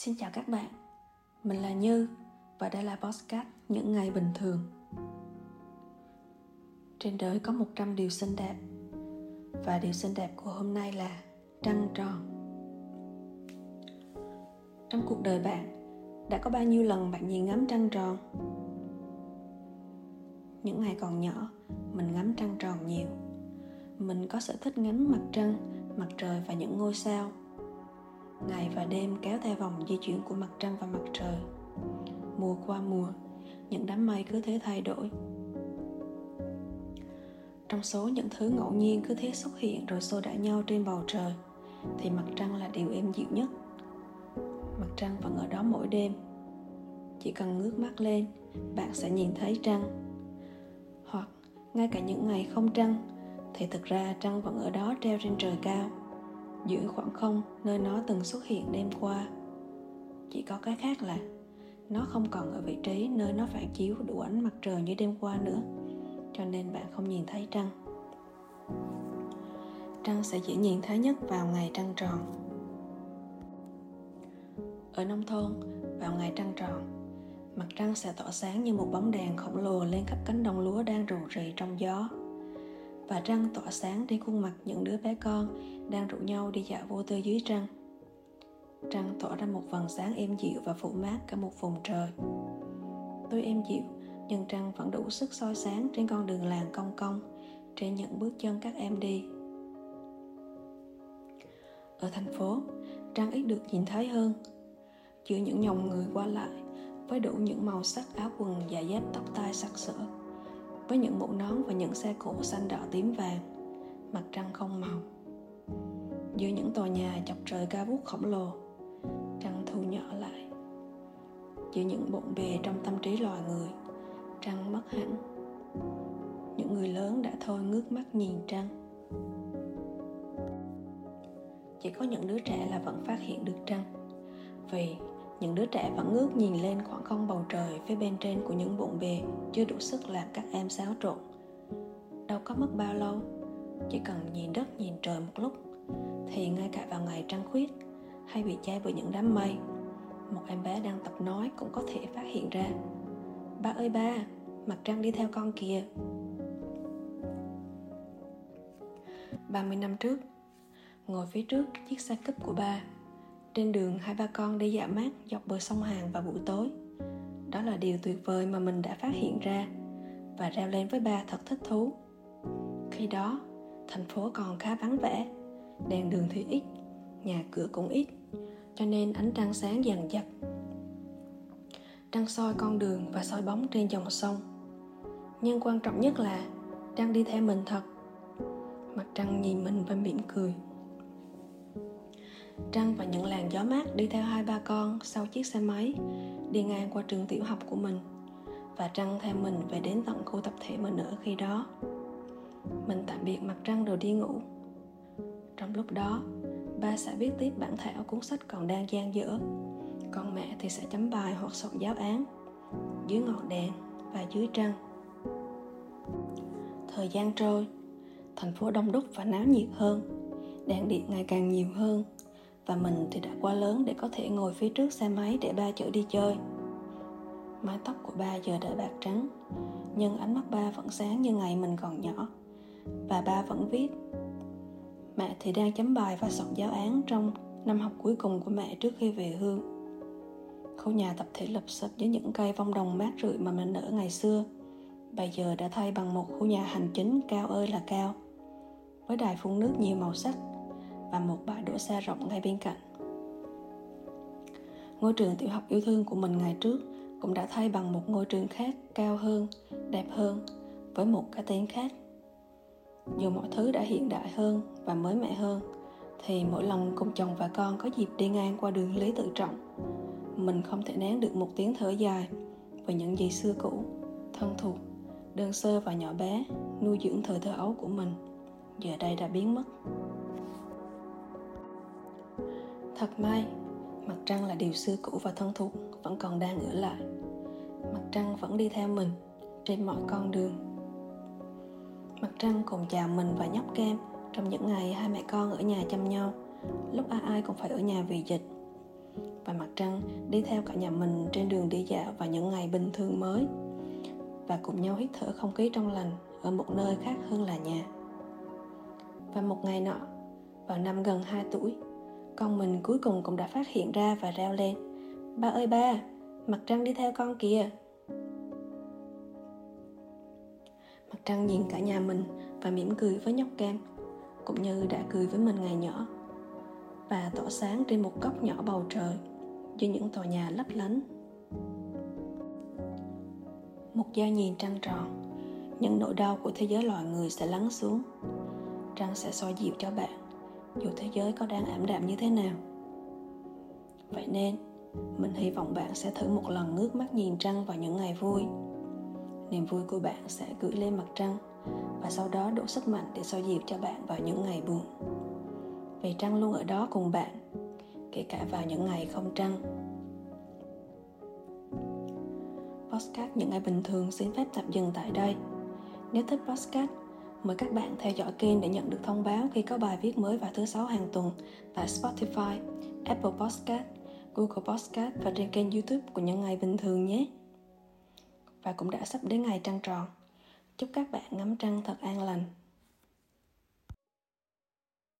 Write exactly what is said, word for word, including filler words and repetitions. Xin chào các bạn, mình là Như và đây là Bosscat những ngày bình thường. Trên đời có một trăm điều xinh đẹp và điều xinh đẹp của hôm nay là trăng tròn. Trong cuộc đời bạn, đã có bao nhiêu lần bạn nhìn ngắm trăng tròn? Những ngày còn nhỏ, mình ngắm trăng tròn nhiều. Mình có sở thích ngắm mặt trăng, mặt trời và những ngôi sao. Ngày và đêm kéo theo vòng di chuyển của mặt trăng và mặt trời. Mùa qua mùa, những đám mây cứ thế thay đổi. Trong số những thứ ngẫu nhiên cứ thế xuất hiện rồi xô đẩy nhau trên bầu trời, thì mặt trăng là điều êm dịu nhất. Mặt trăng vẫn ở đó mỗi đêm. Chỉ cần ngước mắt lên, bạn sẽ nhìn thấy trăng. Hoặc ngay cả những ngày không trăng, thì thực ra trăng vẫn ở đó treo trên trời cao, giữa khoảng không nơi nó từng xuất hiện đêm qua. Chỉ có cái khác là nó không còn ở vị trí nơi nó phản chiếu đủ ánh mặt trời như đêm qua nữa, cho nên bạn không nhìn thấy trăng. Trăng sẽ dễ nhìn thấy nhất vào ngày trăng tròn. Ở nông thôn, vào ngày trăng tròn, mặt trăng sẽ tỏa sáng như một bóng đèn khổng lồ lên khắp cánh đồng lúa đang rù rì trong gió. Và trăng tỏa sáng trên khuôn mặt những đứa bé con đang rủ nhau đi dạo vô tư dưới trăng. Trăng tỏa ra một vầng sáng êm dịu và phủ mát cả một vùng trời. Tuy êm dịu, nhưng trăng vẫn đủ sức soi sáng trên con đường làng cong cong, trên những bước chân các em đi. Ở thành phố, trăng ít được nhìn thấy hơn. Giữa những dòng người qua lại, với đủ những màu sắc áo quần, và dép tóc tai sặc sỡ, với những mũ nón và những xe cộ xanh đỏ tím vàng, mặt trăng không màu. Giữa những tòa nhà chọc trời cao vút khổng lồ, trăng thu nhỏ lại. Giữa những bộn bề trong tâm trí loài người, trăng mất hẳn. Những người lớn đã thôi ngước mắt nhìn trăng. Chỉ có những đứa trẻ là vẫn phát hiện được trăng, vì những đứa trẻ vẫn ngước nhìn lên khoảng không bầu trời phía bên trên của những bộn bề chưa đủ sức làm các em xáo trộn. Đâu có mất bao lâu, chỉ cần nhìn đất nhìn trời một lúc, thì ngay cả vào ngày trăng khuyết hay bị che bởi những đám mây, một em bé đang tập nói cũng có thể phát hiện ra: "Ba ơi ba, mặt trăng đi theo con kìa." ba mươi năm trước, ngồi phía trước chiếc xe cúp của ba, trên đường hai ba con đi dạo mát dọc bờ sông Hàn vào buổi tối. Đó là điều tuyệt vời mà mình đã phát hiện ra và reo lên với ba thật thích thú. Khi đó, thành phố còn khá vắng vẻ, đèn đường thì ít, nhà cửa cũng ít, cho nên ánh trăng sáng dằn dặt. Trăng soi con đường và soi bóng trên dòng sông. Nhưng quan trọng nhất là trăng đi theo mình thật. Mặt trăng nhìn mình và mỉm cười. Trăng và những làn gió mát đi theo hai ba con sau chiếc xe máy, đi ngang qua trường tiểu học của mình. Và trăng theo mình về đến tận khu tập thể mình ở khi đó. Mình tạm biệt mặt trăng rồi đi ngủ. Trong lúc đó, ba sẽ viết tiếp bản thảo cuốn sách còn đang dang dở, còn mẹ thì sẽ chấm bài hoặc soạn giáo án dưới ngọn đèn và dưới trăng. Thời gian trôi, thành phố đông đúc và náo nhiệt hơn, đèn điện ngày càng nhiều hơn, và mình thì đã quá lớn để có thể ngồi phía trước xe máy để ba chở đi chơi. Mái tóc của ba giờ đã bạc trắng, nhưng ánh mắt ba vẫn sáng như ngày mình còn nhỏ, và ba vẫn viết. Mẹ thì đang chấm bài và soạn giáo án trong năm học cuối cùng của mẹ trước khi về hưu. Khu nhà tập thể lụp xụp với những cây vong đồng mát rượi mà mình ở ngày xưa, bây giờ đã thay bằng một khu nhà hành chính cao ơi là cao, với đài phun nước nhiều màu sắc và một bãi đỗ xe rộng ngay bên cạnh. Ngôi trường tiểu học yêu thương của mình ngày trước cũng đã thay bằng một ngôi trường khác cao hơn, đẹp hơn, với một cái tên khác. Dù mọi thứ đã hiện đại hơn và mới mẻ hơn, thì mỗi lần cùng chồng và con có dịp đi ngang qua đường Lý Tự Trọng, mình không thể nén được một tiếng thở dài về những gì xưa cũ, thân thuộc, đơn sơ và nhỏ bé nuôi dưỡng thời thơ ấu của mình giờ đây đã biến mất. Thật may, mặt trăng là điều xưa cũ và thân thuộc vẫn còn đang ở lại. Mặt trăng vẫn đi theo mình trên mọi con đường. Mặt trăng cùng chào mình và nhóc kem trong những ngày hai mẹ con ở nhà chăm nhau, lúc ai ai cũng phải ở nhà vì dịch. và mặt trăng đi theo cả nhà mình trên đường đi dạo vào những ngày bình thường mới, và cùng nhau hít thở không khí trong lành ở một nơi khác hơn là nhà. Và một ngày nọ, vào năm gần hai tuổi, con mình cuối cùng cũng đã phát hiện ra và reo lên: "Ba ơi ba, mặt trăng đi theo con kìa!" Mặt trăng nhìn cả nhà mình và mỉm cười với nhóc Cam, cũng như đã cười với mình ngày nhỏ, và tỏa sáng trên một góc nhỏ bầu trời dưới những tòa nhà lấp lánh. Một giao nhìn trăng tròn, những nỗi đau của thế giới loài người sẽ lắng xuống. Trăng sẽ soi dịu cho bạn, dù thế giới có đang ảm đạm như thế nào. Vậy nên, mình hy vọng bạn sẽ thử một lần ngước mắt nhìn trăng vào những ngày vui. Niềm vui của bạn sẽ gửi lên mặt trăng, và sau đó đủ sức mạnh để soi dịu cho bạn vào những ngày buồn. Vì trăng luôn ở đó cùng bạn, kể cả vào những ngày không trăng. Bosscat những ngày bình thường xin phép tạm dừng tại đây. Nếu thích Bosscat, mời các bạn theo dõi kênh để nhận được thông báo khi có bài viết mới vào thứ sáu hàng tuần tại Spotify, Apple Bosscat, Google Bosscat và trên kênh YouTube của những ngày bình thường nhé. Và cũng đã sắp đến ngày trăng tròn. Chúc các bạn ngắm trăng thật an lành.